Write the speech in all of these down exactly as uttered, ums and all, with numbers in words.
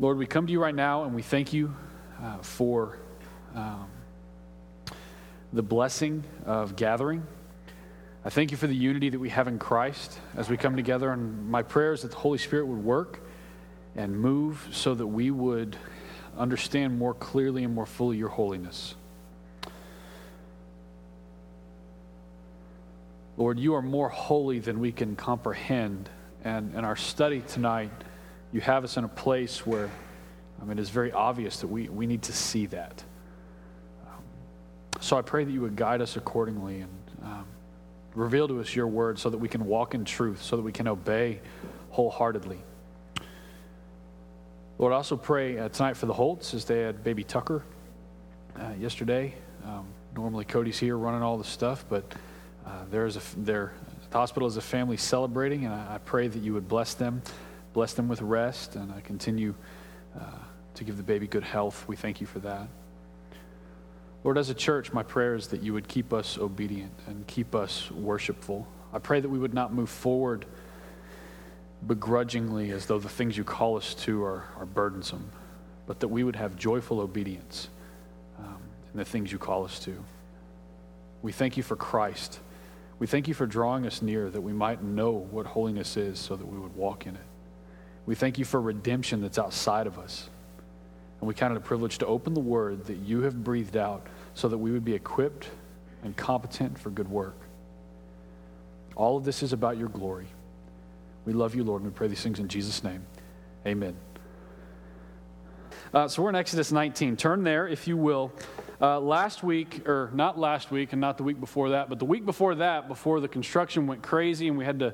Lord, we come to you right now and we thank you uh, for um, the blessing of gathering. I thank you for the unity that we have in Christ as we come together, and my prayer is that the Holy Spirit would work and move so that we would understand more clearly and more fully your holiness. Lord, you are more holy than we can comprehend, and in our study tonight, you have us in a place where I mean, it is very obvious that we, we need to see that. Um, so I pray that you would guide us accordingly and um, reveal to us your word so that we can walk in truth, so that we can obey wholeheartedly. Lord, I also pray uh, tonight for the Holtz as they had baby Tucker uh, yesterday. Um, normally Cody's here running all the stuff, but uh, there is a, there, the hospital is a family celebrating, and I, I pray that you would bless them. Bless them with rest, and I continue uh, to give the baby good health. We thank you for that. Lord, as a church, my prayer is that you would keep us obedient and keep us worshipful. I pray that we would not move forward begrudgingly as though the things you call us to are, are burdensome, but that we would have joyful obedience um, in the things you call us to. We thank you for Christ. We thank you for drawing us near that we might know what holiness is so that we would walk in it. We thank you for redemption that's outside of us. And we count it a privilege to open the word that you have breathed out so that we would be equipped and competent for good work. All of this is about your glory. We love you, Lord, and we pray these things in Jesus' name. Amen. Uh, so we're in Exodus nineteen. Turn there, if you will. Uh, last week, or not last week and not the week before that, but the week before that, before the construction went crazy and we had to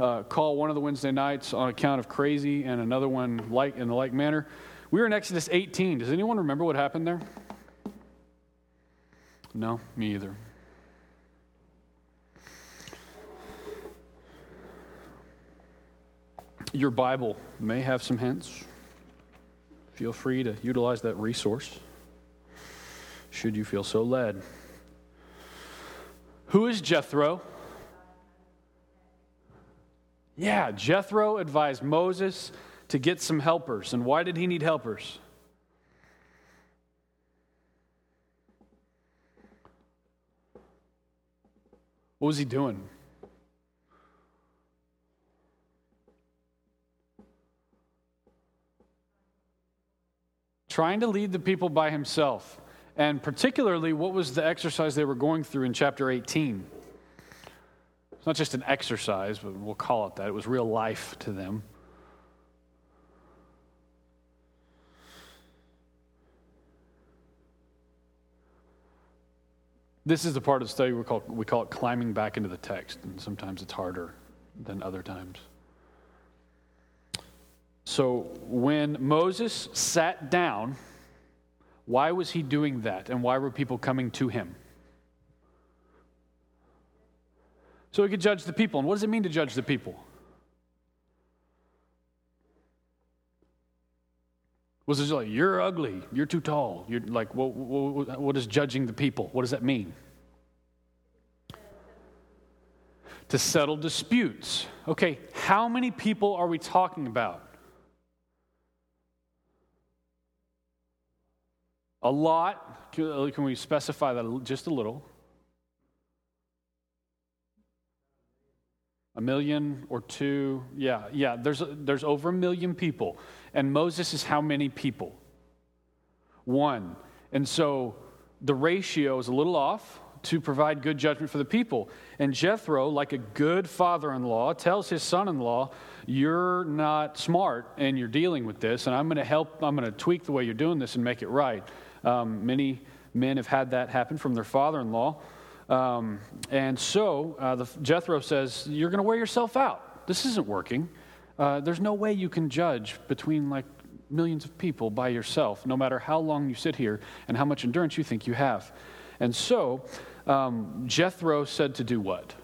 Uh, call one of the Wednesday nights on account of crazy and another one like in the like manner. We were in Exodus eighteen. Does anyone remember what happened there? No, me either. Your Bible may have some hints. Feel free to utilize that resource should you feel so led. Who is Jethro? Yeah, Jethro advised Moses to get some helpers. And why did he need helpers? What was he doing? Trying to lead the people by himself. And particularly, what was the exercise they were going through in chapter eighteen? It's not just an exercise, but we'll call it that. It was real life to them. This is the part of the study we call, we call it climbing back into the text, and sometimes it's harder than other times. So when Moses sat down, why was he doing that, and why were people coming to him? So he could judge the people. And what does it mean to judge the people? Was it just like, you're ugly, you're too tall? You're like, what, what, what is judging the people? What does that mean? To settle disputes. Okay, how many people are we talking about? A lot. Can we specify that just a little? A million or two, yeah, yeah, there's there's over a million people. And Moses is how many people? One. And so the ratio is a little off to provide good judgment for the people. And Jethro, like a good father-in-law, tells his son-in-law, you're not smart and you're dealing with this, and I'm going to help, I'm going to tweak the way you're doing this and make it right. Um, many men have had that happen from their father-in-law. Um, and so uh, the, Jethro says, you're going to wear yourself out. This isn't working. Uh, there's no way you can judge between like millions of people by yourself, no matter how long you sit here and how much endurance you think you have. And so um, Jethro said to do what?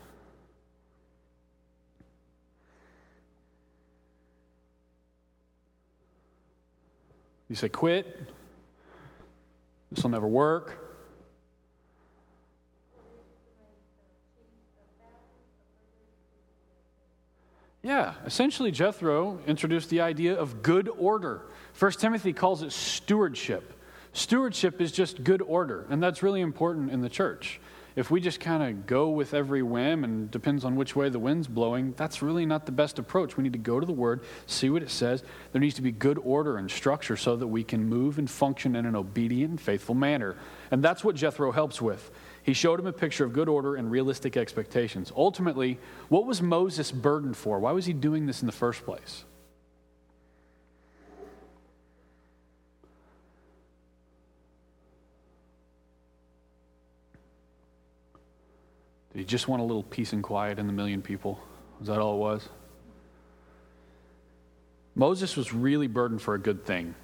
You say, quit. This will never work. Yeah, essentially Jethro introduced the idea of good order. First Timothy calls it stewardship. Stewardship is just good order, and that's really important in the church. If we just kind of go with every whim and depends on which way the wind's blowing, that's really not the best approach. We need to go to the Word, see what it says. There needs to be good order and structure so that we can move and function in an obedient and faithful manner. And that's what Jethro helps with. He showed him a picture of good order and realistic expectations. Ultimately, what was Moses burdened for? Why was he doing this in the first place? Did he just want a little peace and quiet in the million people? Was that all it was? Moses was really burdened for a good thing.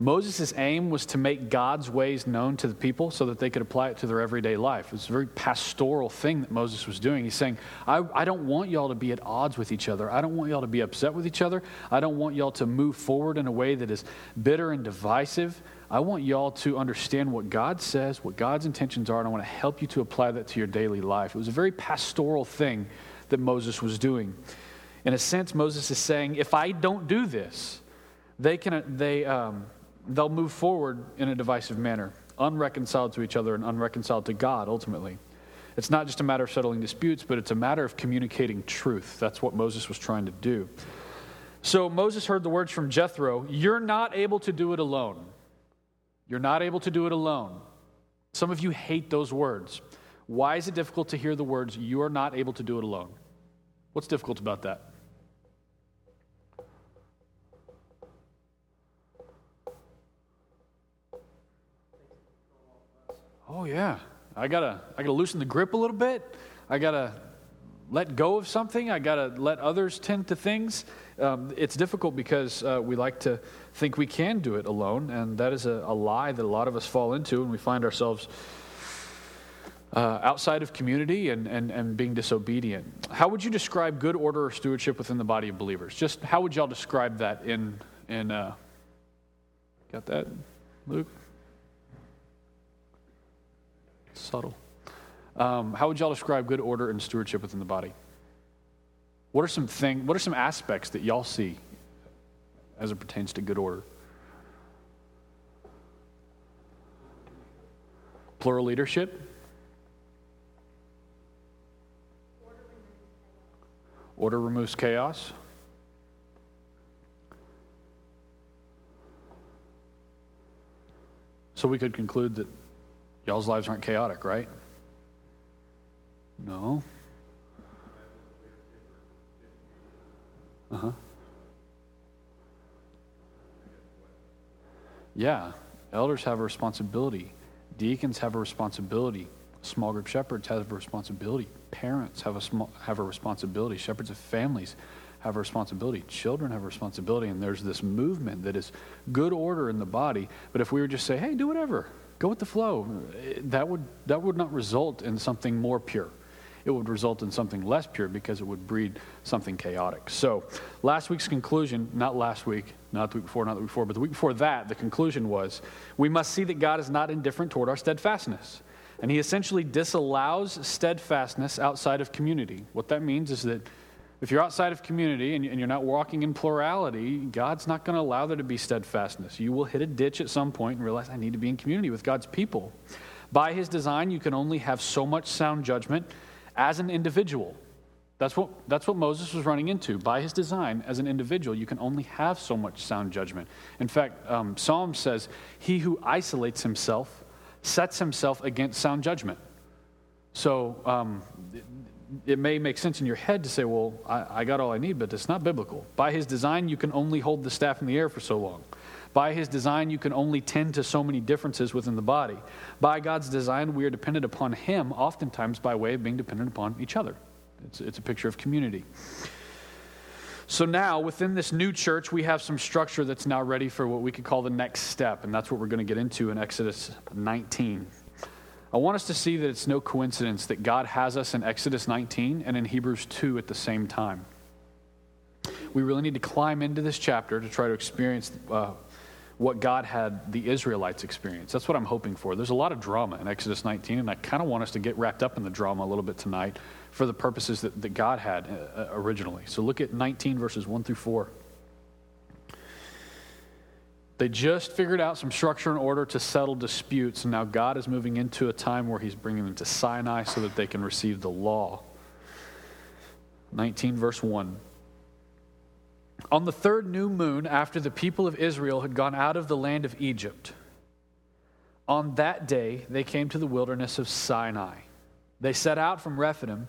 Moses' aim was to make God's ways known to the people so that they could apply it to their everyday life. It was a very pastoral thing that Moses was doing. He's saying, I, I don't want y'all to be at odds with each other. I don't want y'all to be upset with each other. I don't want y'all to move forward in a way that is bitter and divisive. I want y'all to understand what God says, what God's intentions are, and I want to help you to apply that to your daily life. It was a very pastoral thing that Moses was doing. In a sense, Moses is saying, if I don't do this, they can, they, um, they'll move forward in a divisive manner, unreconciled to each other and unreconciled to God, ultimately. It's not just a matter of settling disputes, but it's a matter of communicating truth. That's what Moses was trying to do. So Moses heard the words from Jethro, you're not able to do it alone. You're not able to do it alone. Some of you hate those words. Why is it difficult to hear the words, you are not able to do it alone? What's difficult about that? Oh yeah, I gotta I gotta loosen the grip a little bit. I gotta let go of something. I gotta let others tend to things. Um, it's difficult because uh, we like to think we can do it alone, and that is a, a lie that a lot of us fall into, and we find ourselves uh, outside of community and, and and being disobedient. How would you describe good order or stewardship within the body of believers? Just how would y'all describe that? In in uh, got that, Luke? Subtle. Um, how would y'all describe good order and stewardship within the body? What are some thing? What are some aspects that y'all see as it pertains to good order? Plural leadership. Order removes chaos. So we could conclude that y'all's lives aren't chaotic, right? No. Uh-huh. Yeah, elders have a responsibility. Deacons have a responsibility. Small group shepherds have a responsibility. Parents have a small, have a responsibility. Shepherds of families have a responsibility. Children have a responsibility. And there's this movement that is good order in the body. But if we were just say, hey, do whatever. Go with the flow. That would that would not result in something more pure. It would result in something less pure because it would breed something chaotic. So last week's conclusion, not last week, not the week before, not the week before, but the week before that, the conclusion was, we must see that God is not indifferent toward our steadfastness. And he essentially disallows steadfastness outside of community. What that means is that if you're outside of community and you're not walking in plurality, God's not going to allow there to be steadfastness. You will hit a ditch at some point and realize, I need to be in community with God's people. By his design, you can only have so much sound judgment as an individual. That's what, that's what Moses was running into. By his design, as an individual, you can only have so much sound judgment. In fact, um, Psalms says, he who isolates himself sets himself against sound judgment. So, um... it may make sense in your head to say, well, I, I got all I need, but it's not biblical. By his design, you can only hold the staff in the air for so long. By his design, you can only tend to so many differences within the body. By God's design, we are dependent upon him, oftentimes by way of being dependent upon each other. It's, it's a picture of community. So now, within this new church, we have some structure that's now ready for what we could call the next step, and that's what we're going to get into in Exodus nineteen. I want us to see that it's no coincidence that God has us in Exodus nineteen and in Hebrews two at the same time. We really need to climb into this chapter to try to experience uh, what God had the Israelites experience. That's what I'm hoping for. There's a lot of drama in Exodus nineteen, and I kind of want us to get wrapped up in the drama a little bit tonight for the purposes that, that God had uh, originally. So look at nineteen, verses one through four. They just figured out some structure and order to settle disputes, and now God is moving into a time where he's bringing them to Sinai so that they can receive the law. nineteen, verse one. On the third new moon, after the people of Israel had gone out of the land of Egypt, on that day they came to the wilderness of Sinai. They set out from Rephidim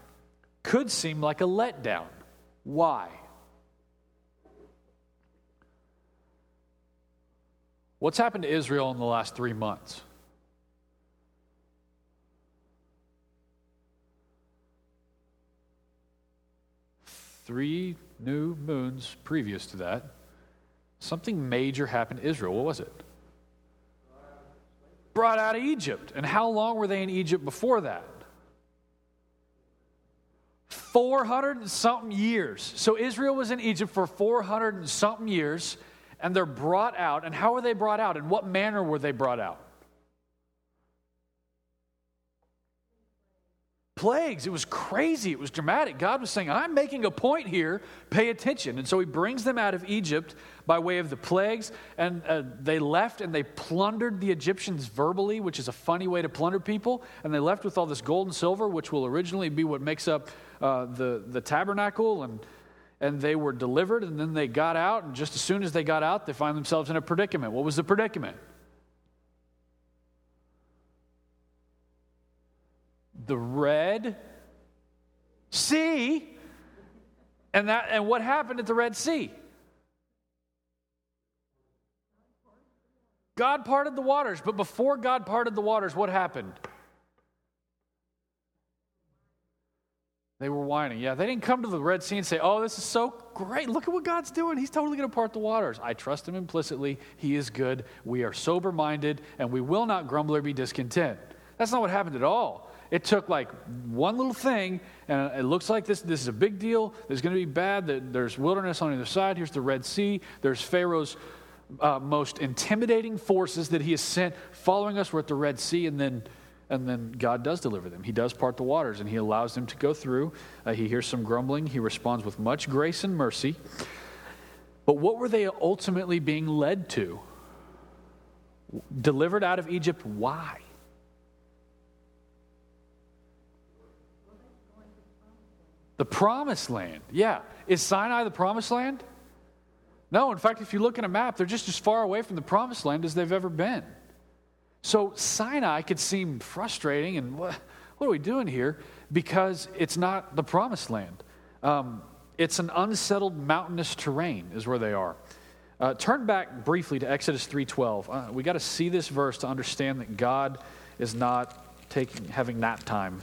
could seem like a letdown. Why? What's happened to Israel in the last three months? Three new moons previous to that, something major happened to Israel. What was it? Brought out of Egypt. And how long were they in Egypt before that? four hundred and something years. So Israel was in Egypt for four hundred and something years, and they're brought out. And how were they brought out? In what manner were they brought out? Plagues. It was crazy. It was dramatic. God was saying, I'm making a point here. Pay attention. And so he brings them out of Egypt by way of the plagues, and uh, they left and they plundered the Egyptians verbally, which is a funny way to plunder people, and they left with all this gold and silver, which will originally be what makes up uh, the, the tabernacle, and and they were delivered, and then they got out, and just as soon as they got out, they find themselves in a predicament. What was the predicament? The Red Sea, and that, and what happened at the Red Sea? God parted the waters, but before God parted the waters, what happened? They were whining. Yeah, they didn't come to the Red Sea and say, oh, this is so great. Look at what God's doing. He's totally going to part the waters. I trust him implicitly. He is good. We are sober-minded, and we will not grumble or be discontent. That's not what happened at all. It took like one little thing, and it looks like this, this is a big deal. There's going to be bad. There's wilderness on either side. Here's the Red Sea. There's Pharaoh's uh, most intimidating forces that he has sent following us. We're at the Red Sea, and then and then God does deliver them. He does part the waters, and he allows them to go through. Uh, he hears some grumbling. He responds with much grace and mercy. But what were they ultimately being led to? Delivered out of Egypt, why? The promised land, yeah. Is Sinai the promised land? No, in fact, if you look at a map, they're just as far away from the promised land as they've ever been. So Sinai could seem frustrating, and what, what are we doing here? Because it's not the promised land. Um, it's an unsettled mountainous terrain is where they are. Uh, turn back briefly to Exodus three twelve. Uh, we got to see this verse to understand that God is not taking having nap time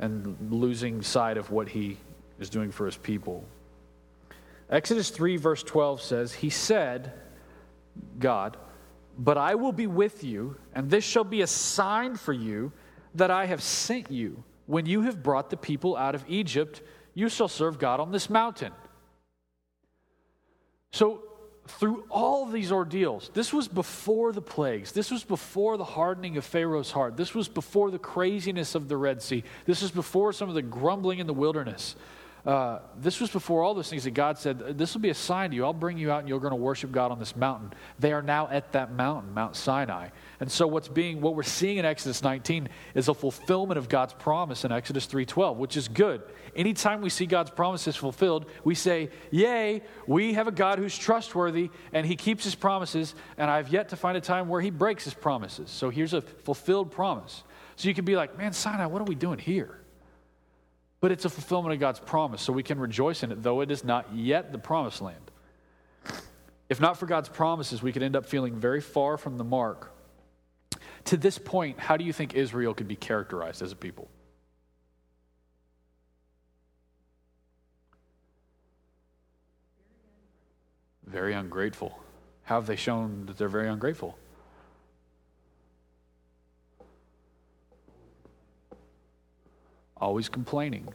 and losing sight of what he is doing for his people. Exodus three, verse twelve says, he said, God, but I will be with you, and this shall be a sign for you that I have sent you. When you have brought the people out of Egypt, you shall serve God on this mountain. So, through all these ordeals, this was before the plagues. This was before the hardening of Pharaoh's heart. This was before the craziness of the Red Sea. This was before some of the grumbling in the wilderness. Uh, this was before all those things that God said, this will be a sign to you. I'll bring you out and you're going to worship God on this mountain. They are now at that mountain, Mount Sinai. And so what's being, what we're seeing in Exodus nineteen is a fulfillment of God's promise in Exodus three twelve, which is good. Anytime we see God's promises fulfilled, we say, yay, we have a God who's trustworthy and he keeps his promises, and I've yet to find a time where he breaks his promises. So here's a fulfilled promise. So you can be like, man, Sinai, what are we doing here? But it's a fulfillment of God's promise, so we can rejoice in it, though it is not yet the promised land. If not for God's promises, we could end up feeling very far from the mark. To this point, how do you think Israel could be characterized as a people? Very ungrateful. How have they shown that they're very ungrateful? Always complaining.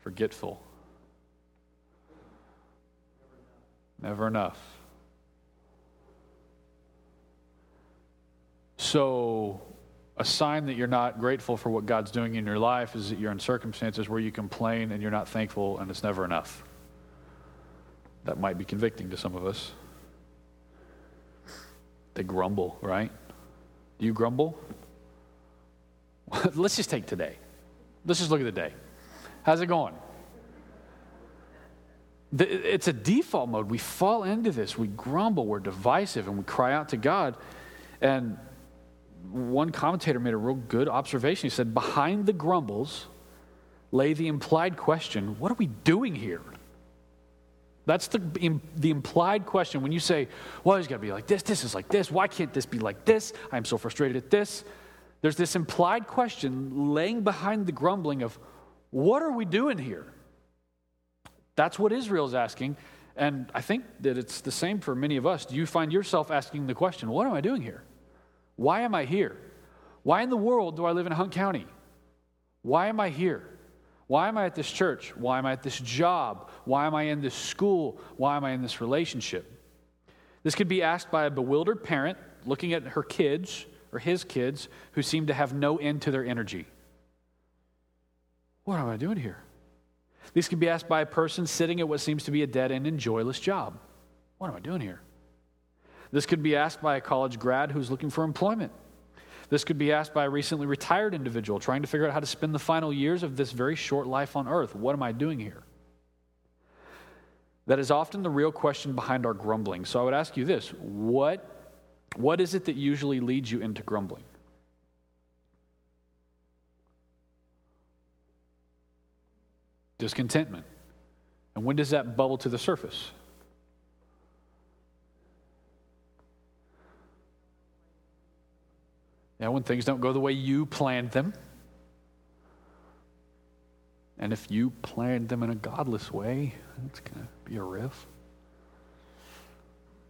Forgetful. Never enough. So, a sign that you're not grateful for what God's doing in your life is that you're in circumstances where you complain and you're not thankful and it's never enough. That might be convicting to some of us. They grumble, right? Do you grumble? Let's just take today. Let's just look at the day. How's it going? It's a default mode. We fall into this. We grumble. We're divisive, and we cry out to God. And one commentator made a real good observation. He said, behind the grumbles lay the implied question, what are we doing here? That's the the implied question. When you say, well, it's got to be like this. This is like this. Why can't this be like this? I'm so frustrated at this. There's this implied question laying behind the grumbling of, what are we doing here? That's what Israel's asking, and I think that it's the same for many of us. Do you find yourself asking the question, what am I doing here? Why am I here? Why in the world do I live in Hunt County? Why am I here? Why am I at this church? Why am I at this job? Why am I in this school? Why am I in this relationship? This could be asked by a bewildered parent looking at her kids or his kids who seem to have no end to their energy. What am I doing here? These can be asked by a person sitting at what seems to be a dead-end and joyless job. What am I doing here? This could be asked by a college grad who's looking for employment. This could be asked by a recently retired individual trying to figure out how to spend the final years of this very short life on earth. What am I doing here? That is often the real question behind our grumbling. So I would ask you this, what what is it that usually leads you into grumbling? Discontentment. And when does that bubble to the surface? Yeah, when things don't go the way you planned them. And if you planned them in a godless way, it's going to be a riff.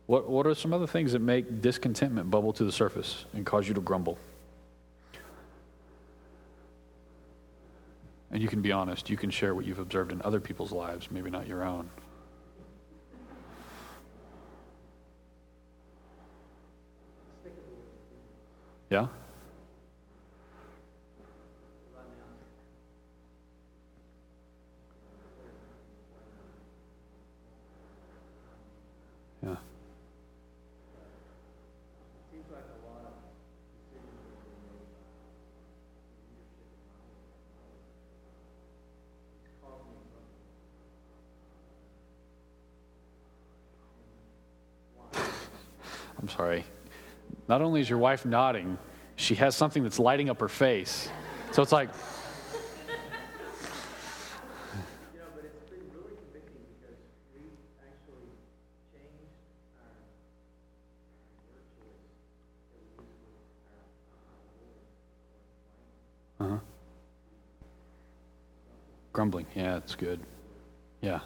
What, what are some other things that make discontentment bubble to the surface and cause you to grumble? And you can be honest. You can share what you've observed in other people's lives, maybe not your own. Yeah? Yeah. I'm sorry. Not only is your wife nodding, she has something that's lighting up her face. So it's like... You know, but it's been really convicting because we actually changed our word choice. Uh-huh. Grumbling. Yeah, that's good. Yeah.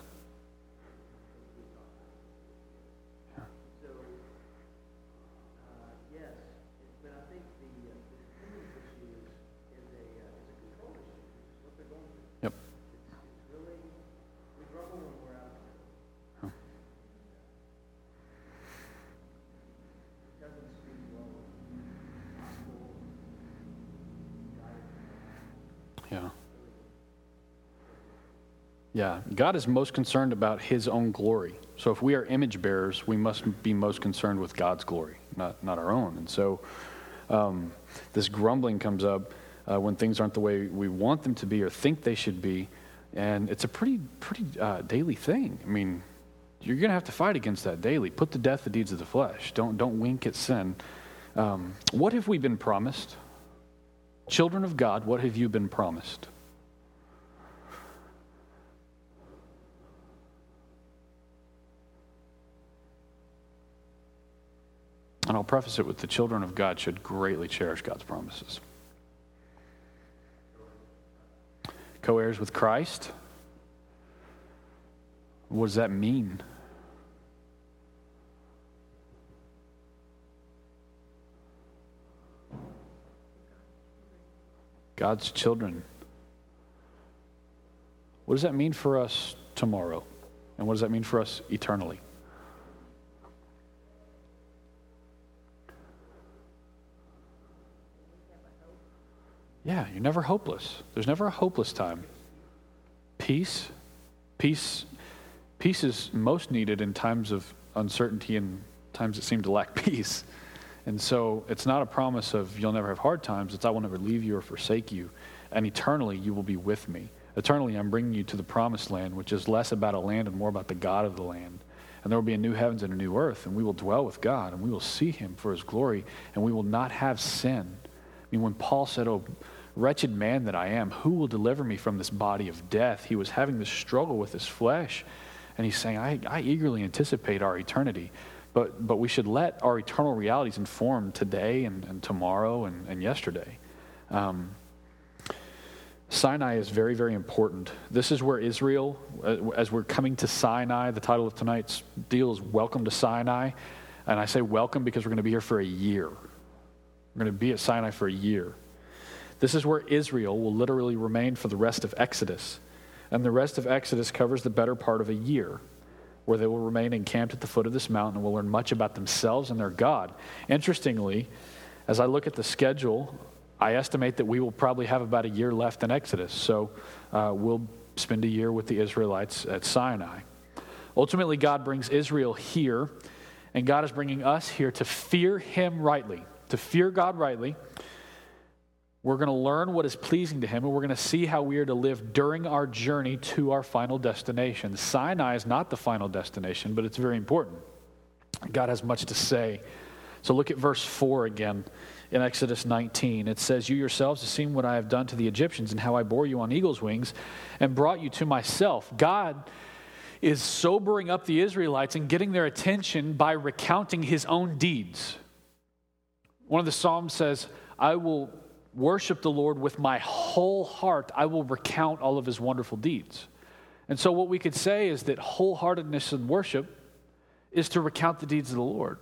Yeah, God is most concerned about his own glory. So if we are image bearers, we must be most concerned with God's glory, not not our own. And so um, this grumbling comes up uh, when things aren't the way we want them to be or think they should be. And it's a pretty pretty uh, daily thing. I mean, you're going to have to fight against that daily. Put to death the deeds of the flesh. Don't, don't wink at sin. Um, what have we been promised? Children of God, what have you been promised? And I'll preface it with the children of God should greatly cherish God's promises. Co-heirs with Christ. What does that mean? God's children. What does that mean for us tomorrow? And what does that mean for us eternally? Yeah, you're never hopeless. There's never a hopeless time. Peace. Peace peace is most needed in times of uncertainty and times that seem to lack peace. And so it's not a promise of you'll never have hard times. It's I will never leave you or forsake you. And eternally you will be with me. Eternally I'm bringing you to the promised land, which is less about a land and more about the God of the land. And there will be a new heavens and a new earth, and we will dwell with God, and we will see him for his glory, and we will not have sin. I mean, when Paul said, oh, wretched man that I am, who will deliver me from this body of death? He was having this struggle with his flesh, and he's saying, I, I eagerly anticipate our eternity, but but we should let our eternal realities inform today and, and tomorrow and, and yesterday. Um, Sinai is very, very important. This is where Israel, as we're coming to Sinai, the title of tonight's deal is Welcome to Sinai, and I say welcome because we're going to be here for a year. We're going to be at Sinai for a year. This is where Israel will literally remain for the rest of Exodus. And the rest of Exodus covers the better part of a year, where they will remain encamped at the foot of this mountain and will learn much about themselves and their God. Interestingly, as I look at the schedule, I estimate that we will probably have about a year left in Exodus. So uh, we'll spend a year with the Israelites at Sinai. Ultimately, God brings Israel here, and God is bringing us here to fear him rightly, to fear God rightly. We're going to learn what is pleasing to him, and we're going to see how we are to live during our journey to our final destination. Sinai is not the final destination, but it's very important. God has much to say. So look at verse four again in Exodus nineteen. It says, you yourselves have seen what I have done to the Egyptians and how I bore you on eagle's wings and brought you to myself. God is sobering up the Israelites and getting their attention by recounting his own deeds. One of the Psalms says, I will worship the Lord with my whole heart. I will recount all of his wonderful deeds. And so what we could say is that wholeheartedness in worship is to recount the deeds of the Lord.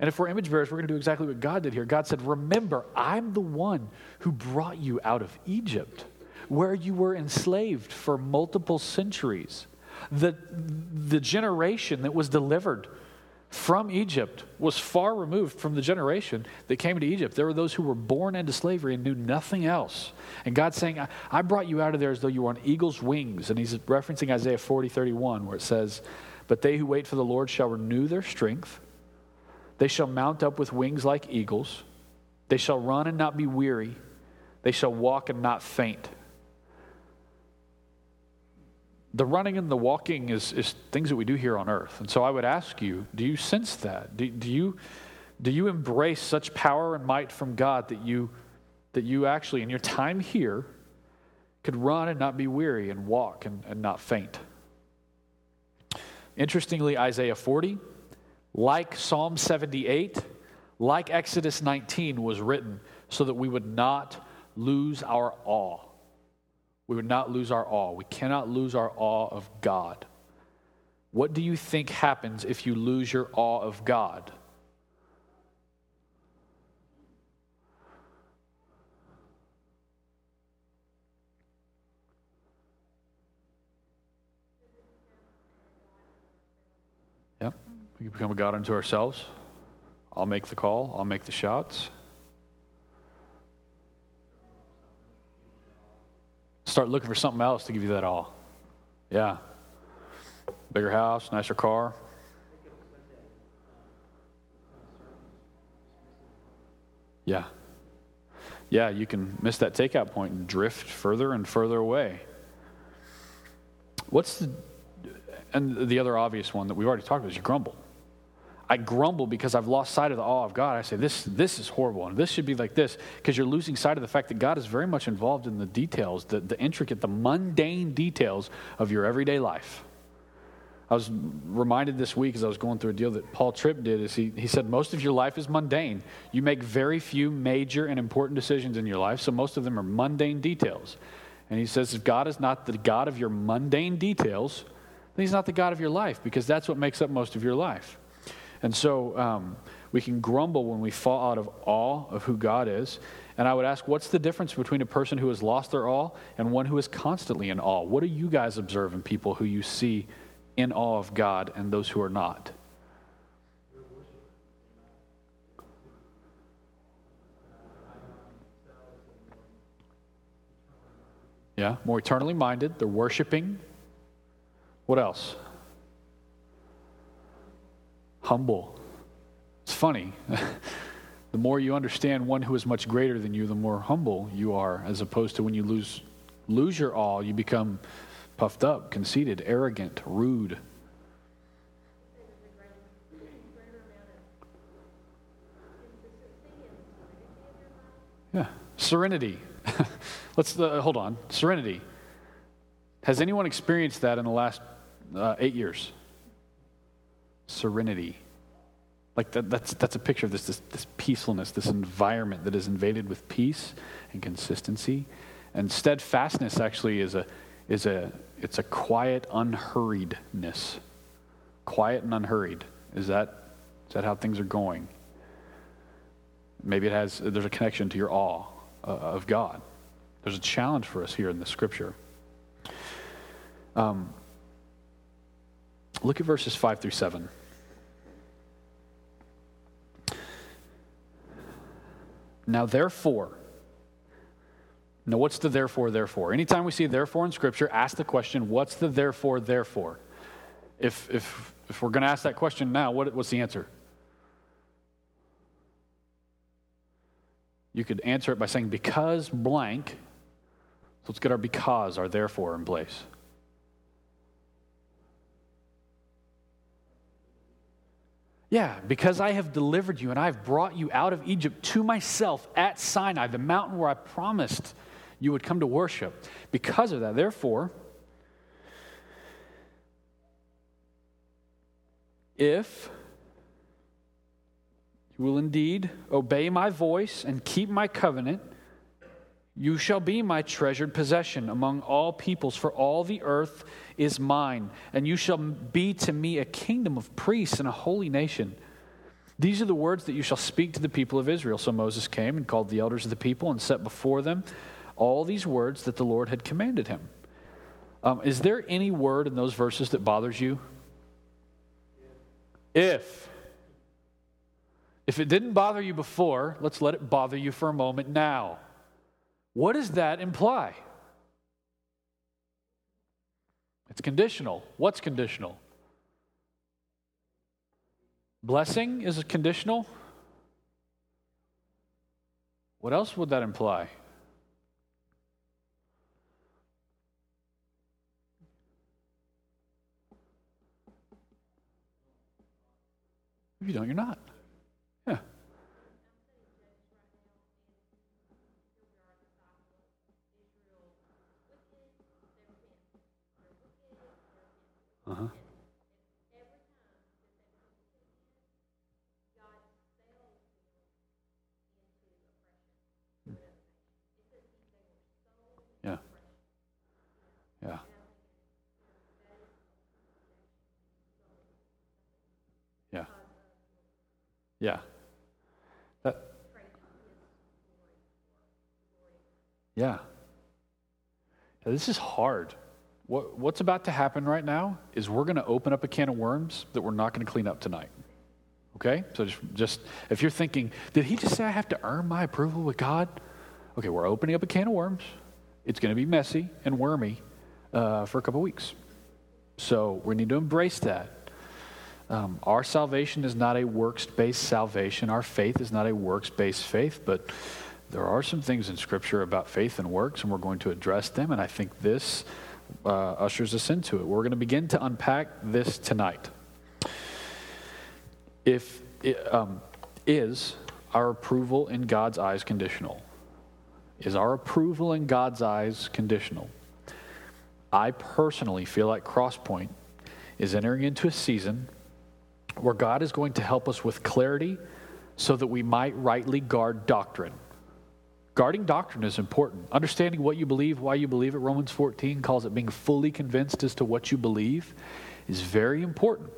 And if we're image bearers, we're going to do exactly what God did here. God said, remember, I'm the one who brought you out of Egypt, where you were enslaved for multiple centuries. The, the generation that was delivered from Egypt was far removed from the generation that came into Egypt. There were those who were born into slavery and knew nothing else. And God's saying, I, I brought you out of there as though you were on eagle's wings. And he's referencing Isaiah forty thirty-one, where it says, but they who wait for the Lord shall renew their strength. They shall mount up with wings like eagles. They shall run and not be weary. They shall walk and not faint. The running and the walking is, is things that we do here on earth. And so I would ask you, do you sense that? Do, do you do you embrace such power and might from God that you that you actually in your time here could run and not be weary and walk and, and not faint? Interestingly, Isaiah forty, like Psalm seventy-eight, like Exodus nineteen, was written so that we would not lose our awe. We would not lose our awe. We cannot lose our awe of God. What do you think happens if you lose your awe of God? Yep, we become a God unto ourselves. I'll make the call, I'll make the shots. Start looking for something else to give you that all. Yeah. Bigger house, nicer car. Yeah. Yeah, you can miss that takeout point and drift further and further away. What's the, and the other obvious one that we've already talked about is you grumble. I grumble because I've lost sight of the awe of God. I say, this this is horrible, and this should be like this, because you're losing sight of the fact that God is very much involved in the details, the, the intricate, the mundane details of your everyday life. I was reminded this week as I was going through a deal that Paul Tripp did is he, he said, most of your life is mundane. You make very few major and important decisions in your life, so most of them are mundane details. And he says, if God is not the God of your mundane details, then he's not the God of your life, because that's what makes up most of your life. And so um, we can grumble when we fall out of awe of who God is. And I would ask, what's the difference between a person who has lost their all and one who is constantly in awe? What do you guys observe in people who you see in awe of God and those who are not? Yeah, more eternally minded. They're worshiping. What else? Humble. It's funny. The more you understand one who is much greater than you, the more humble you are, as opposed to when you lose lose your awe, you become puffed up, conceited, arrogant, rude. Yeah, serenity. Let's uh, hold on. Serenity. Has anyone experienced that in the last uh, eight years? Serenity. Like that, that's that's a picture of this, this this peacefulness, this environment that is invaded with peace and consistency, and steadfastness. Actually, is a is a it's a quiet unhurriedness. Quiet and unhurried. Is that is that how things are going? Maybe it has. There's a connection to your awe uh, of God. There's a challenge for us here in the scripture. Um, look at verses five through seven. Now, therefore. Now, what's the therefore, therefore? Anytime we see therefore in Scripture, ask the question, what's the therefore, therefore? If if if we're going to ask that question now, what what's the answer? You could answer it by saying, because blank. So let's get our because, our therefore in place. Yeah, because I have delivered you and I have brought you out of Egypt to myself at Sinai, the mountain where I promised you would come to worship. Because of that, therefore, if you will indeed obey my voice and keep my covenant, you shall be my treasured possession among all peoples, for all the earth is mine, and you shall be to me a kingdom of priests and a holy nation. These are the words that you shall speak to the people of Israel. So Moses came and called the elders of the people and set before them all these words that the Lord had commanded him. Um, is there any word in those verses that bothers you? If. If it didn't bother you before, let's let it bother you for a moment now. What does that imply? It's conditional. What's conditional? Blessing is conditional. What else would that imply? If you don't, you're not. Yeah. Uh-huh. Yeah. Yeah. Yeah. Yeah. That. Yeah. Yeah. This is hard. What, what's about to happen right now is we're going to open up a can of worms that we're not going to clean up tonight. Okay? So just, just if you're thinking, did he just say I have to earn my approval with God? Okay, we're opening up a can of worms. It's going to be messy and wormy uh, for a couple weeks. So we need to embrace that. Um, our salvation is not a works-based salvation. Our faith is not a works-based faith, but there are some things in Scripture about faith and works, and we're going to address them, and I think this... Uh, ushers us into it. We're going to begin to unpack this tonight. If um, is our approval in God's eyes conditional? Is our approval in God's eyes conditional? I personally feel like Cross Point is entering into a season where God is going to help us with clarity so that we might rightly guard doctrine. Guarding doctrine is important. Understanding what you believe, why you believe it, Romans fourteen calls it being fully convinced as to what you believe, is very important.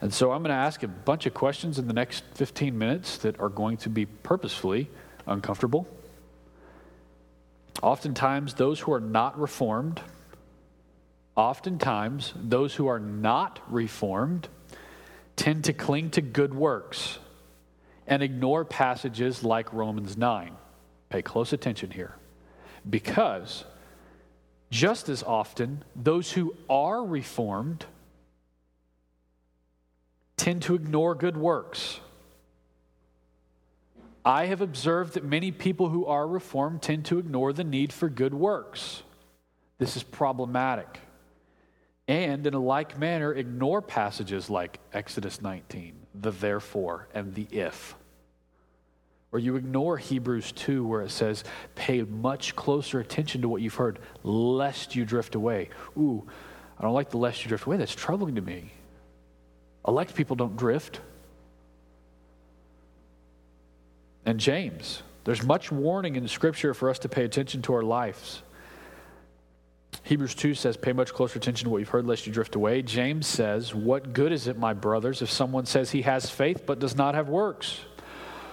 And so I'm going to ask a bunch of questions in the next fifteen minutes that are going to be purposefully uncomfortable. Oftentimes, those who are not reformed, oftentimes, those who are not reformed tend to cling to good works and ignore passages like Romans nine. Pay close attention here. Because just as often, those who are reformed tend to ignore good works. I have observed that many people who are reformed tend to ignore the need for good works. This is problematic. And in a like manner, ignore passages like Exodus nineteen, the therefore, and the if. Or you ignore Hebrews two, where it says, pay much closer attention to what you've heard, lest you drift away. Ooh, I don't like the lest you drift away. That's troubling to me. Elect people don't drift. And James, there's much warning in Scripture for us to pay attention to our lives. Hebrews two says, pay much closer attention to what you've heard, lest you drift away. James says, what good is it, my brothers, if someone says he has faith but does not have works?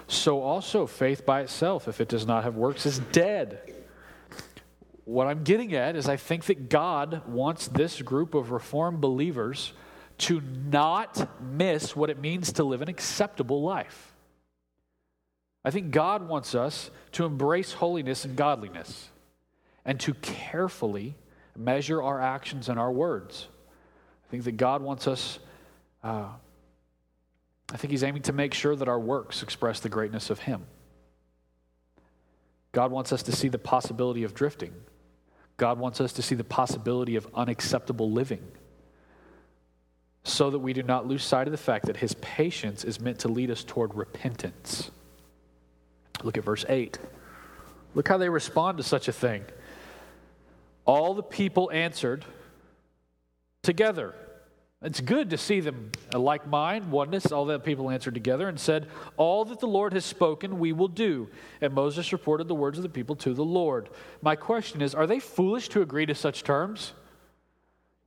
So also faith by itself, if it does not have works, is dead. What I'm getting at is I think that God wants this group of Reformed believers to not miss what it means to live an acceptable life. I think God wants us to embrace holiness and godliness and to carefully measure our actions and our words. I think that God wants us... Uh, I think he's aiming to make sure that our works express the greatness of him. God wants us to see the possibility of drifting. God wants us to see the possibility of unacceptable living so that we do not lose sight of the fact that his patience is meant to lead us toward repentance. Look at verse eight. Look how they respond to such a thing. All the people answered together. It's good to see them like mind, oneness. All the people answered together and said, all that the Lord has spoken, we will do. And Moses reported the words of the people to the Lord. My question is, are they foolish to agree to such terms?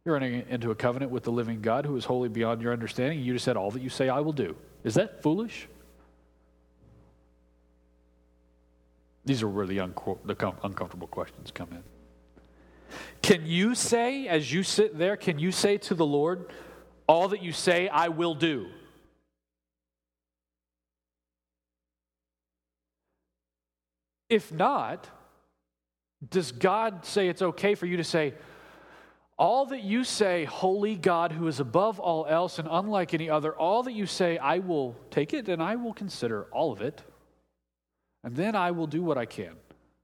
You're entering into a covenant with the living God who is holy beyond your understanding. You just said, all that you say, I will do. Is that foolish? These are where the, unco- the com- uncomfortable questions come in. Can you say, as you sit there, can you say to the Lord, all that you say, I will do? If not, does God say it's okay for you to say, all that you say, holy God, who is above all else and unlike any other, all that you say, I will take it and I will consider all of it, and then I will do what I can.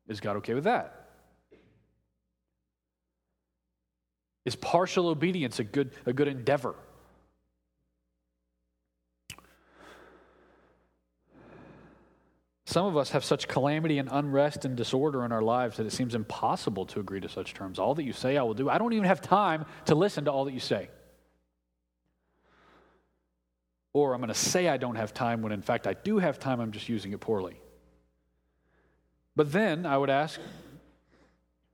Is God okay with that? Is partial obedience a good a good endeavor? Some of us have such calamity and unrest and disorder in our lives that it seems impossible to agree to such terms. All that you say, I will do. I don't even have time to listen to all that you say. Or I'm going to say I don't have time when in fact I do have time, I'm just using it poorly. But then I would ask,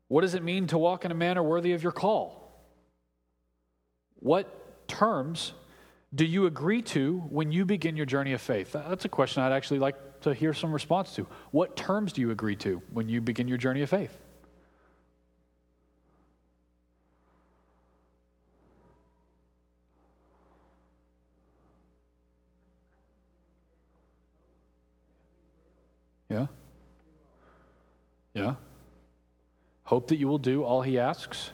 what does it mean to walk in a manner worthy of your call? What terms do you agree to when you begin your journey of faith? That's a question I'd actually like to hear some response to. What terms do you agree to when you begin your journey of faith? Yeah? Yeah? Hope that you will do all he asks.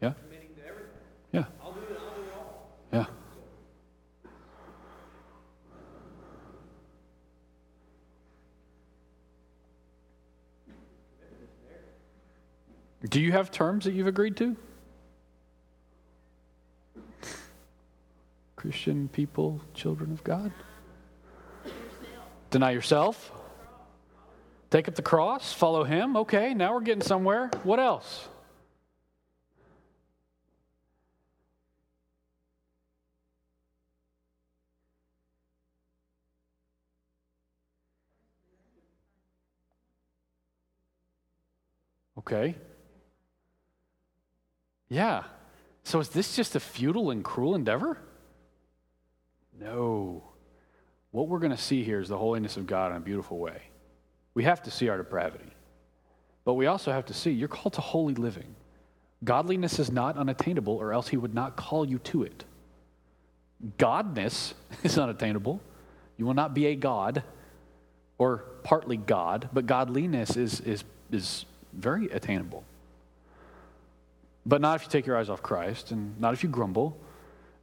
Yeah. Yeah. Yeah. Do you have terms that you've agreed to? Christian people, children of God. Deny yourself. Take up the cross, follow him. Okay, now we're getting somewhere. What else? Okay. Yeah. So is this just a futile and cruel endeavor? No. What we're going to see here is the holiness of God in a beautiful way. We have to see our depravity. But we also have to see you're called to holy living. Godliness is not unattainable, or else he would not call you to it. Godness is unattainable. You will not be a god or partly God, but godliness is is is very attainable. But not if you take your eyes off Christ, and not if you grumble.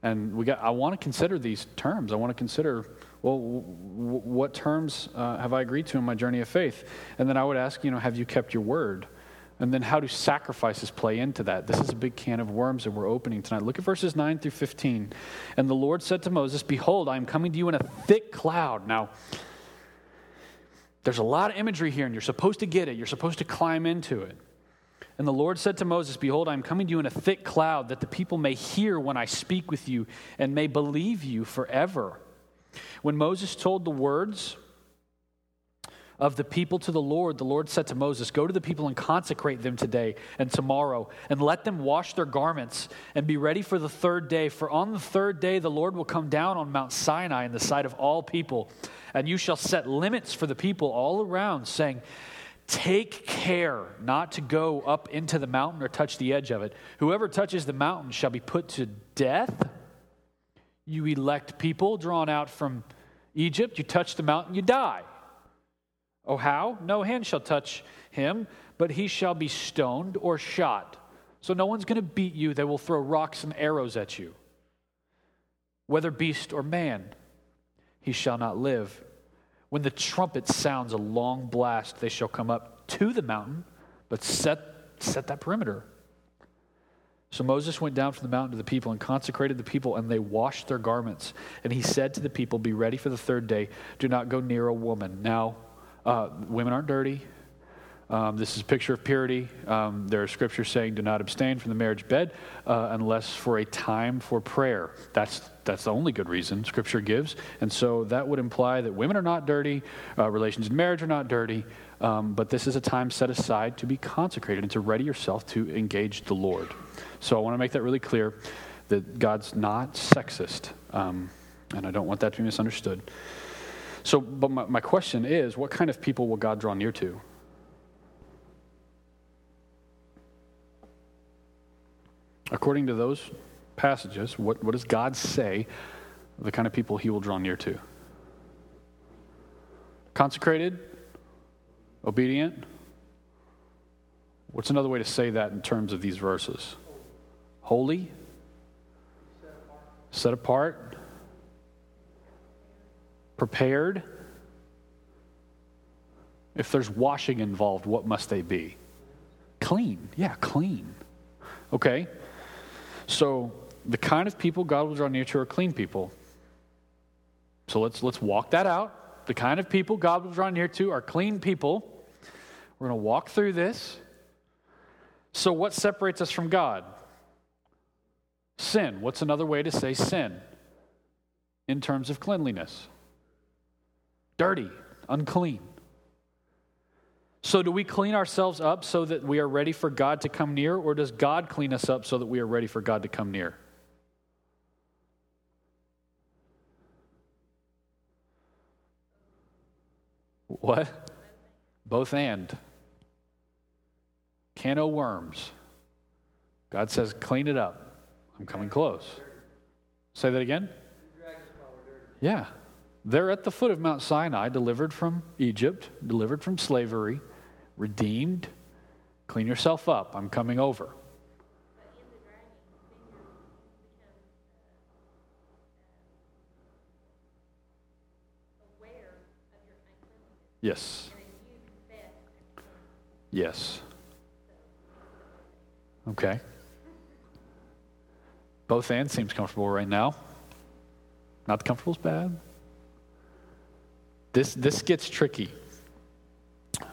And we got. I want to consider these terms. I want to consider, well, w- w- what terms uh, have I agreed to in my journey of faith? And then I would ask, you know, have you kept your word? And then how do sacrifices play into that? This is a big can of worms that we're opening tonight. Look at verses nine through fifteen. And the Lord said to Moses, "Behold, I am coming to you in a thick cloud." Now, there's a lot of imagery here, and you're supposed to get it. You're supposed to climb into it. And the Lord said to Moses, "Behold, I am coming to you in a thick cloud, that the people may hear when I speak with you and may believe you forever." When Moses told the words of the people to the Lord, the Lord said to Moses, "Go to the people and consecrate them today and tomorrow, and let them wash their garments and be ready for the third day. For on the third day the Lord will come down on Mount Sinai in the sight of all people, and you shall set limits for the people all around, saying, 'Take care not to go up into the mountain or touch the edge of it. Whoever touches the mountain shall be put to death.'" You elect people drawn out from Egypt. You touch the mountain, you die. Oh, how? "No hand shall touch him, but he shall be stoned or shot." So no one's going to beat you. They will throw rocks and arrows at you. "Whether beast or man, he shall not live. When the trumpet sounds a long blast, they shall come up to the mountain, but set set that perimeter." So Moses went down from the mountain to the people and consecrated the people, and they washed their garments. And he said to the people, "Be ready for the third day. Do not go near a woman." Now, uh, women aren't dirty. Um, this is a picture of purity. Um, there are scriptures saying, "Do not abstain from the marriage bed uh, unless for a time for prayer." That's that's the only good reason scripture gives. And so that would imply that women are not dirty, uh, relations in marriage are not dirty, um, but this is a time set aside to be consecrated and to ready yourself to engage the Lord. So I want to make that really clear that God's not sexist, um, and I don't want that to be misunderstood. So, but my, my question is, what kind of people will God draw near to? According to those passages, what, what does God say the kind of people he will draw near to? Consecrated? Obedient? What's another way to say that in terms of these verses? Holy? Set apart? Prepared? If there's washing involved, what must they be? Clean. Yeah, clean. Okay. So the kind of people God will draw near to are clean people. So let's let's walk that out. The kind of people God will draw near to are clean people. We're going to walk through this. So what separates us from God? Sin. What's another way to say sin in terms of cleanliness? Dirty, unclean. So do we clean ourselves up so that we are ready for God to come near, or does God clean us up so that we are ready for God to come near? What? Both and. Can o' worms. God says, "Clean it up. I'm coming close." Say that again? Yeah. They're at the foot of Mount Sinai, delivered from Egypt, delivered from slavery, redeemed. Clean yourself up. I'm coming over. Yes. Yes. Okay. Both ends seems comfortable right now. Not comfortable is bad. This this gets tricky.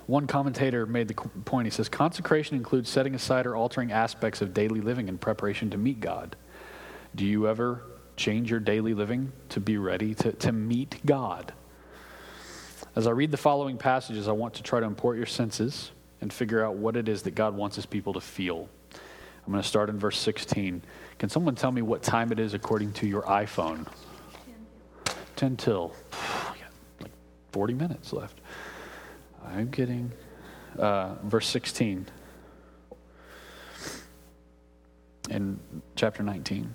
One commentator made the point. He says, consecration includes setting aside or altering aspects of daily living in preparation to meet God. Do you ever change your daily living to be ready to, to meet God? As I read the following passages, I want to try to import your senses and figure out what it is that God wants his people to feel. I'm going to start in verse sixteen. Can someone tell me what time it is according to your iPhone? ten till. We got like forty minutes left. I'm kidding. Uh, verse sixteen in chapter nineteen.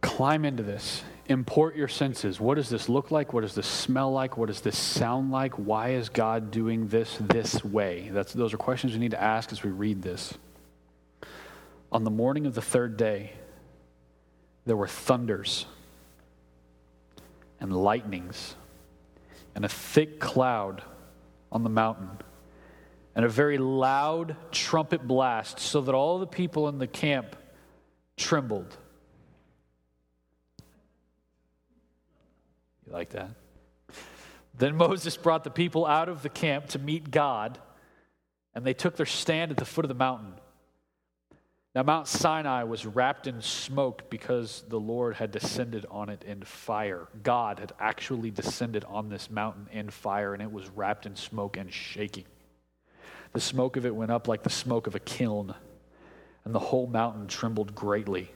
Climb into this. Import your senses. What does this look like? What does this smell like? What does this sound like? Why is God doing this this way? That's, those are questions we need to ask as we read this. On the morning of the third day, there were thunders and lightnings and a thick cloud on the mountain and a very loud trumpet blast, so that all the people in the camp trembled. You like that? Then Moses brought the people out of the camp to meet God, and they took their stand at the foot of the mountain. Now Mount Sinai was wrapped in smoke because the Lord had descended on it in fire. God had actually descended on this mountain in fire, and it was wrapped in smoke and shaking. The smoke of it went up like the smoke of a kiln, and the whole mountain trembled greatly.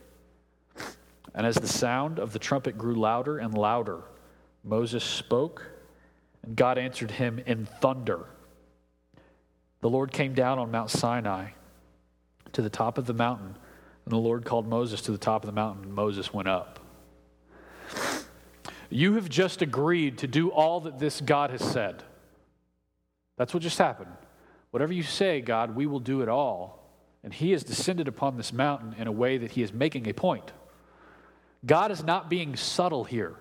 And as the sound of the trumpet grew louder and louder, Moses spoke, and God answered him in thunder. The Lord came down on Mount Sinai to the top of the mountain, and the Lord called Moses to the top of the mountain, and Moses went up. You have just agreed to do all that this God has said. That's what just happened. Whatever you say, God, we will do it all. And he has descended upon this mountain in a way that he is making a point. God is not being subtle here.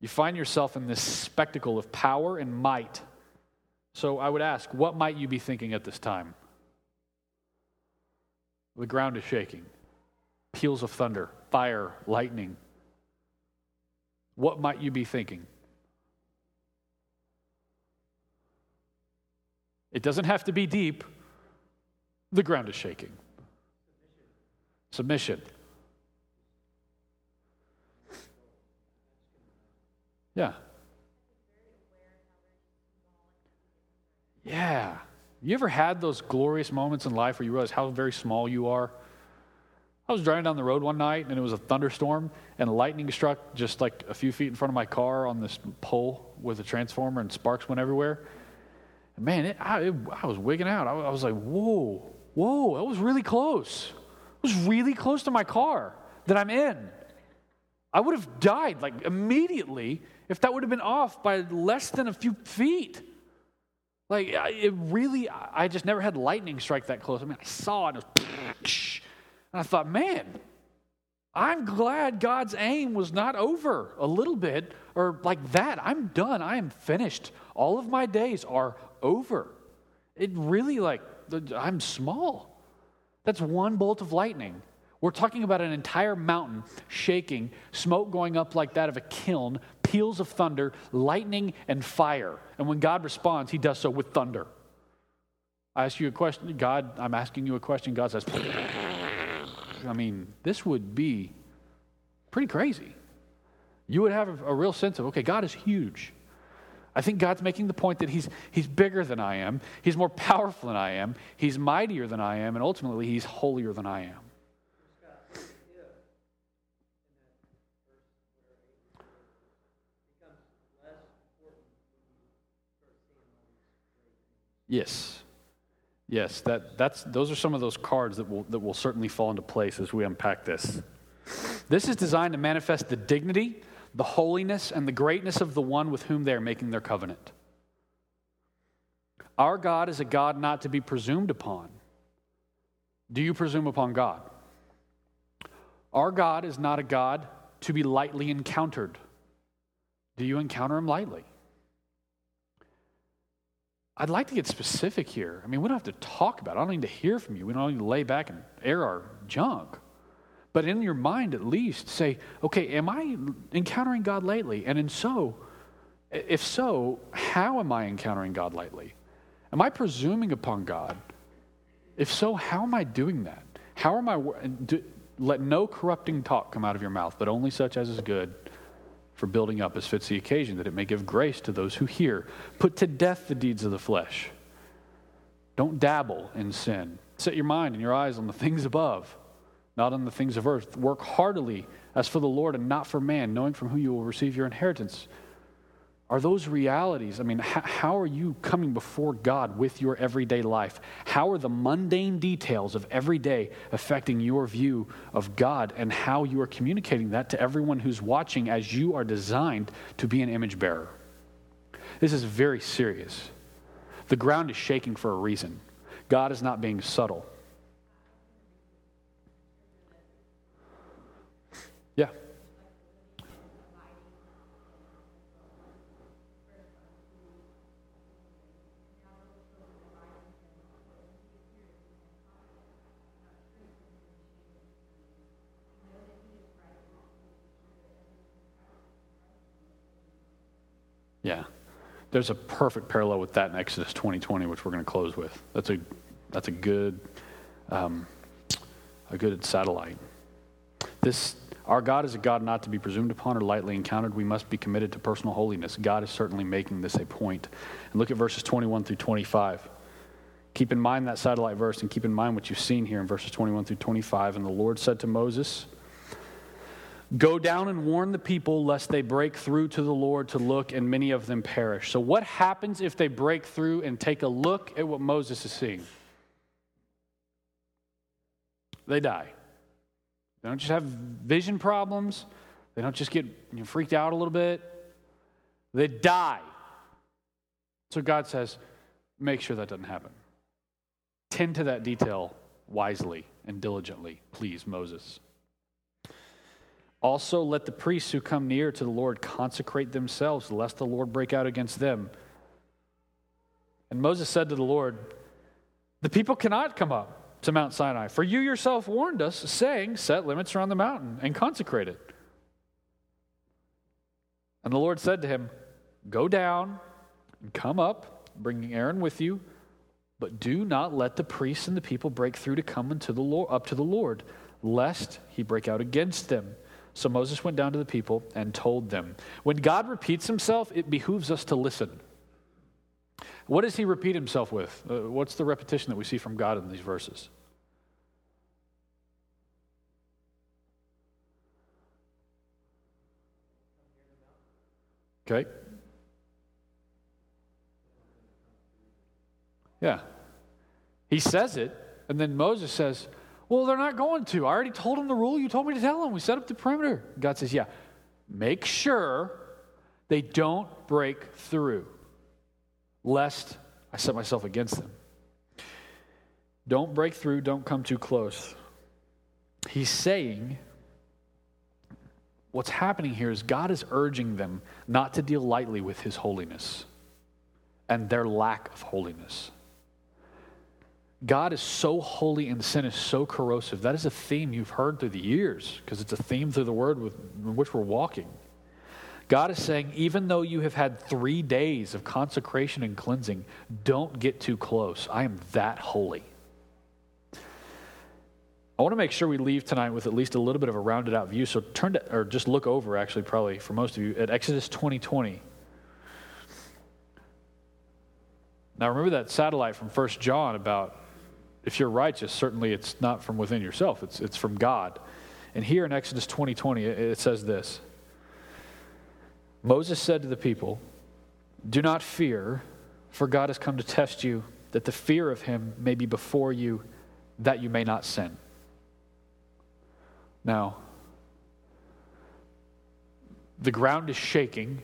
You find yourself in this spectacle of power and might. So I would ask, what might you be thinking at this time? The ground is shaking. Peals of thunder, fire, lightning. What might you be thinking? It doesn't have to be deep. The ground is shaking. Submission. Yeah. Yeah. You ever had those glorious moments in life where you realize how very small you are? I was driving down the road one night, and it was a thunderstorm, and lightning struck just like a few feet in front of my car on this pole with a transformer, and sparks went everywhere. And man, it, I, it, I was wigging out. I, I was like, whoa, whoa, that was really close. It was really close to my car that I'm in. I would have died like immediately if that would have been off by less than a few feet. Like, it really, I just never had lightning strike that close. I mean, I saw it, and, it was, and I thought, man, I'm glad God's aim was not over a little bit, or like that. I'm done. I am finished. All of my days are over. It really, like, I'm small. That's one bolt of lightning. We're talking about an entire mountain shaking, smoke going up like that of a kiln, peals of thunder, lightning, and fire. And when God responds, he does so with thunder. I ask you a question. God, I'm asking you a question. God says, I mean, this would be pretty crazy. You would have a, a real sense of, okay, God is huge. I think God's making the point that he's, he's bigger than I am. He's more powerful than I am. He's mightier than I am. And ultimately, he's holier than I am. Yes, yes. That that's those are some of those cards that will that will certainly fall into place as we unpack this. This is designed to manifest the dignity, the holiness, and the greatness of the one with whom they are making their covenant. Our God is a God not to be presumed upon. Do you presume upon God? Our God is not a God to be lightly encountered. Do you encounter him lightly? I'd like to get specific here. I mean, we don't have to talk about it. I don't need to hear from you. We don't need to lay back and air our junk. But in your mind, at least, say, okay, am I encountering God lately? And in so, If so, how am I encountering God lightly? Am I presuming upon God? If so, how am I doing that? How am I? Do, let no corrupting talk come out of your mouth, but only such as is good for building up as fits the occasion, that it may give grace to those who hear. Put to death the deeds of the flesh. Don't dabble in sin. Set your mind and your eyes on the things above, not on the things of earth. Work heartily as for the Lord and not for man, knowing from whom you will receive your inheritance. Are those realities? I mean, h- how are you coming before God with your everyday life? How are the mundane details of every day affecting your view of God and how you are communicating that to everyone who's watching, as you are designed to be an image bearer? This is very serious. The ground is shaking for a reason. God is not being subtle. Yeah. Yeah. There's a perfect parallel with that in Exodus twenty twenty, which we're going to close with. That's a that's a good um, a good satellite. This our God is a God not to be presumed upon or lightly encountered. We must be committed to personal holiness. God is certainly making this a point. And look at verses twenty-one through twenty-five. Keep in mind that satellite verse, and keep in mind what you've seen here in verses twenty-one through twenty-five. And the Lord said to Moses, "Go down and warn the people, lest they break through to the Lord to look, and many of them perish." So what happens if they break through and take a look at what Moses is seeing? They die. They don't just have vision problems. They don't just get you know, freaked out a little bit. They die. So God says, make sure that doesn't happen. Tend to that detail wisely and diligently, please, Moses. Also, let the priests who come near to the Lord consecrate themselves, lest the Lord break out against them. And Moses said to the Lord, "The people cannot come up to Mount Sinai, for you yourself warned us, saying, 'Set limits around the mountain and consecrate it.'" And the Lord said to him, "Go down and come up, bringing Aaron with you, but do not let the priests and the people break through to come into the Lord, up to the Lord, lest he break out against them." So Moses went down to the people and told them. When God repeats himself, it behooves us to listen. What does he repeat himself with? Uh, what's the repetition that we see from God in these verses? Okay. Yeah. He says it, and then Moses says, "Well, they're not going to. I already told them the rule. You told me to tell them. We set up the perimeter." God says, yeah, make sure they don't break through, lest I set myself against them. Don't break through. Don't come too close. He's saying what's happening here is God is urging them not to deal lightly with his holiness and their lack of holiness. God is so holy and sin is so corrosive. That is a theme you've heard through the years, because it's a theme through the word with, in which we're walking. God is saying, even though you have had three days of consecration and cleansing, don't get too close. I am that holy. I want to make sure we leave tonight with at least a little bit of a rounded out view. So turn to, or just look over, actually, probably for most of you, at Exodus twenty twenty. Now remember that satellite from First John about, if you're righteous, certainly it's not from within yourself. It's it's from God. And here in Exodus twenty twenty, it, it says this. Moses said to the people, "Do not fear, for God has come to test you, that the fear of him may be before you, that you may not sin." Now, the ground is shaking.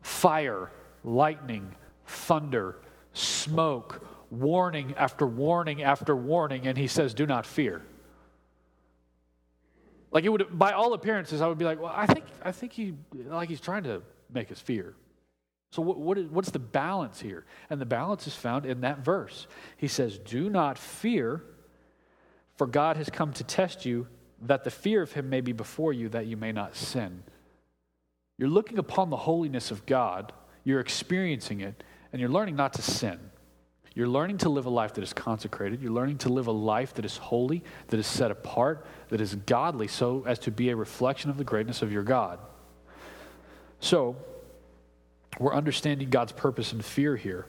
Fire, lightning, thunder, smoke, warning after warning after warning, and he says, "Do not fear." Like, it would, by all appearances, I would be like, "Well, I think, I think he, like, he's trying to make us fear." So, what, what is, what's the balance here? And the balance is found in that verse. He says, "Do not fear, for God has come to test you, that the fear of him may be before you, that you may not sin." You're looking upon the holiness of God, you're experiencing it, and you're learning not to sin. You're learning to live a life that is consecrated. You're learning to live a life that is holy, that is set apart, that is godly, so as to be a reflection of the greatness of your God. So, we're understanding God's purpose and fear here.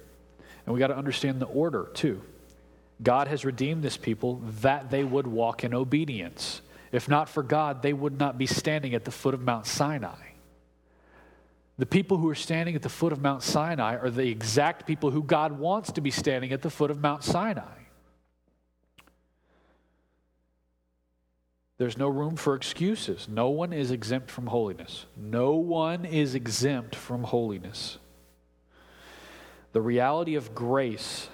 And we got to understand the order, too. God has redeemed this people that they would walk in obedience. If not for God, they would not be standing at the foot of Mount Sinai. The people who are standing at the foot of Mount Sinai are the exact people who God wants to be standing at the foot of Mount Sinai. There's no room for excuses. No one is exempt from holiness. No one is exempt from holiness. The reality of grace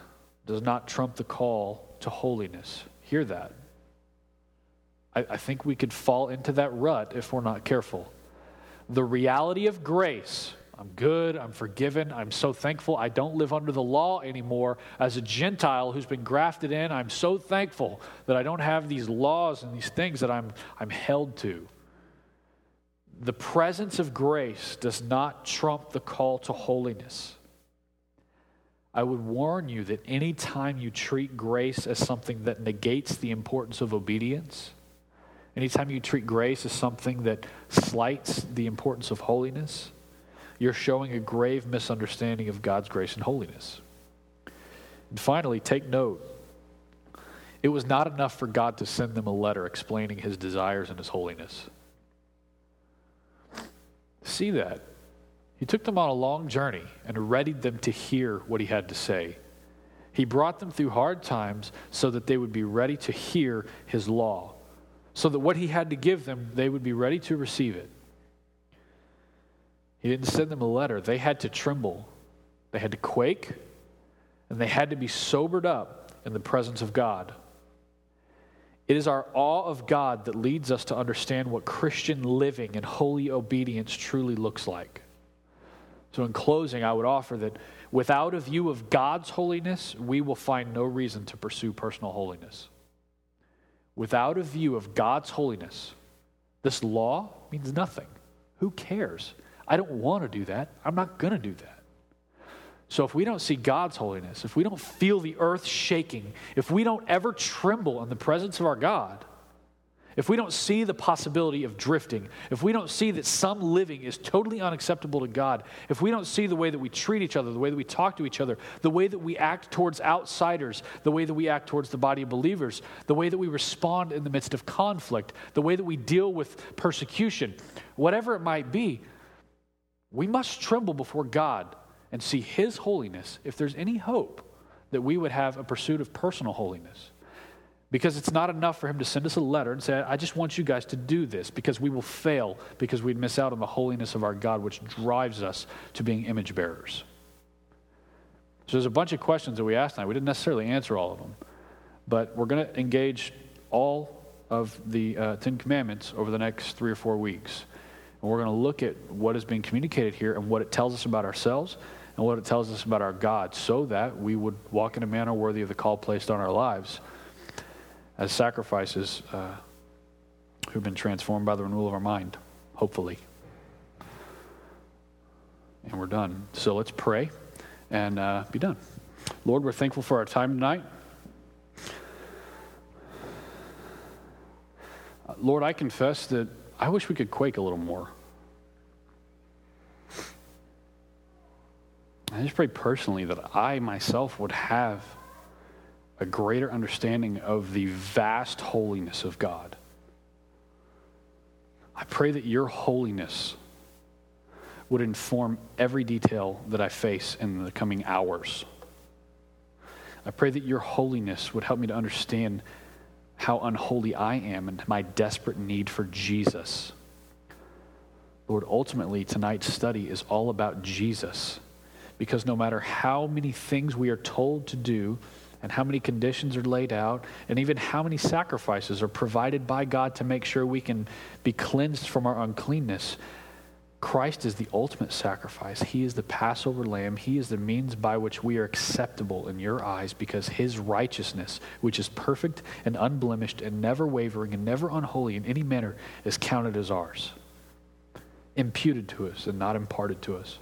does not trump the call to holiness. Hear that. I, I think we could fall into that rut if we're not careful. The reality of grace, I'm good, I'm forgiven, I'm so thankful, I don't live under the law anymore. As a Gentile who's been grafted in, I'm so thankful that I don't have these laws and these things that I'm I'm held to. The presence of grace does not trump the call to holiness. I would warn you that any time you treat grace as something that negates the importance of obedience, anytime you treat grace as something that slights the importance of holiness, you're showing a grave misunderstanding of God's grace and holiness. And finally, take note. It was not enough for God to send them a letter explaining his desires and his holiness. See that. He took them on a long journey and readied them to hear what he had to say. He brought them through hard times so that they would be ready to hear his law. So that what he had to give them, they would be ready to receive it. He didn't send them a letter. They had to tremble. They had to quake. And they had to be sobered up in the presence of God. It is our awe of God that leads us to understand what Christian living and holy obedience truly looks like. So in closing, I would offer that without a view of God's holiness, we will find no reason to pursue personal holiness. Without a view of God's holiness, this law means nothing. Who cares? I don't want to do that. I'm not going to do that. So if we don't see God's holiness, if we don't feel the earth shaking, if we don't ever tremble in the presence of our God, if we don't see the possibility of drifting, if we don't see that some living is totally unacceptable to God, if we don't see the way that we treat each other, the way that we talk to each other, the way that we act towards outsiders, the way that we act towards the body of believers, the way that we respond in the midst of conflict, the way that we deal with persecution, whatever it might be, we must tremble before God and see his holiness if there's any hope that we would have a pursuit of personal holiness. Because it's not enough for him to send us a letter and say, I just want you guys to do this, because we will fail, because we'd miss out on the holiness of our God, which drives us to being image bearers. So there's a bunch of questions that we asked tonight. We didn't necessarily answer all of them, but we're going to engage all of the uh, Ten Commandments over the next three or four weeks. And we're going to look at what is being communicated here and what it tells us about ourselves and what it tells us about our God, so that we would walk in a manner worthy of the call placed on our lives, as sacrifices uh, who've been transformed by the renewal of our mind, hopefully. And we're done. So let's pray and uh, be done. Lord, we're thankful for our time tonight. Lord, I confess that I wish we could quake a little more. I just pray personally that I myself would have a greater understanding of the vast holiness of God. I pray that your holiness would inform every detail that I face in the coming hours. I pray that your holiness would help me to understand how unholy I am and my desperate need for Jesus. Lord, ultimately, tonight's study is all about Jesus, because no matter how many things we are told to do, and how many conditions are laid out, and even how many sacrifices are provided by God to make sure we can be cleansed from our uncleanness, Christ is the ultimate sacrifice. He is the Passover lamb. He is the means by which we are acceptable in your eyes, because his righteousness, which is perfect and unblemished and never wavering and never unholy in any manner, is counted as ours. imputed to us and not imparted to us.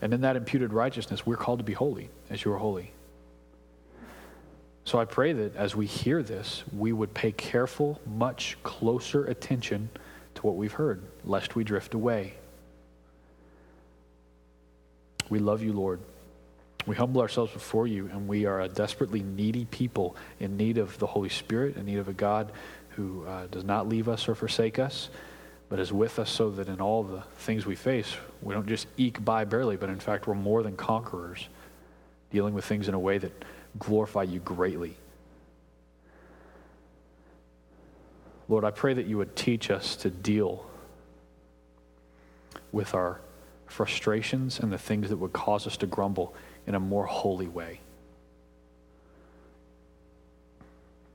And in that imputed righteousness, we're called to be holy as you are holy. So I pray that as we hear this, we would pay careful, much closer attention to what we've heard, lest we drift away. We love you, Lord. We humble ourselves before you, and we are a desperately needy people in need of the Holy Spirit, in need of a God who uh, does not leave us or forsake us, but is with us so that in all the things we face, we don't just eke by barely, but in fact, we're more than conquerors, dealing with things in a way that glorify you greatly. Lord, I pray that you would teach us to deal with our frustrations and the things that would cause us to grumble in a more holy way.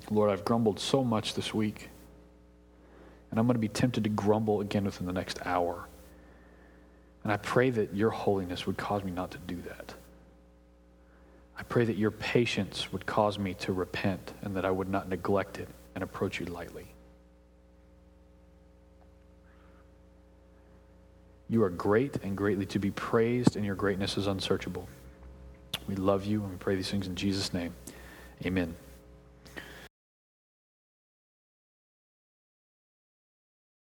Lord, I've grumbled so much this week, and I'm going to be tempted to grumble again within the next hour. And I pray that your holiness would cause me not to do that. I pray that your patience would cause me to repent and that I would not neglect it and approach you lightly. You are great and greatly to be praised, and your greatness is unsearchable. We love you, and we pray these things in Jesus' name. Amen.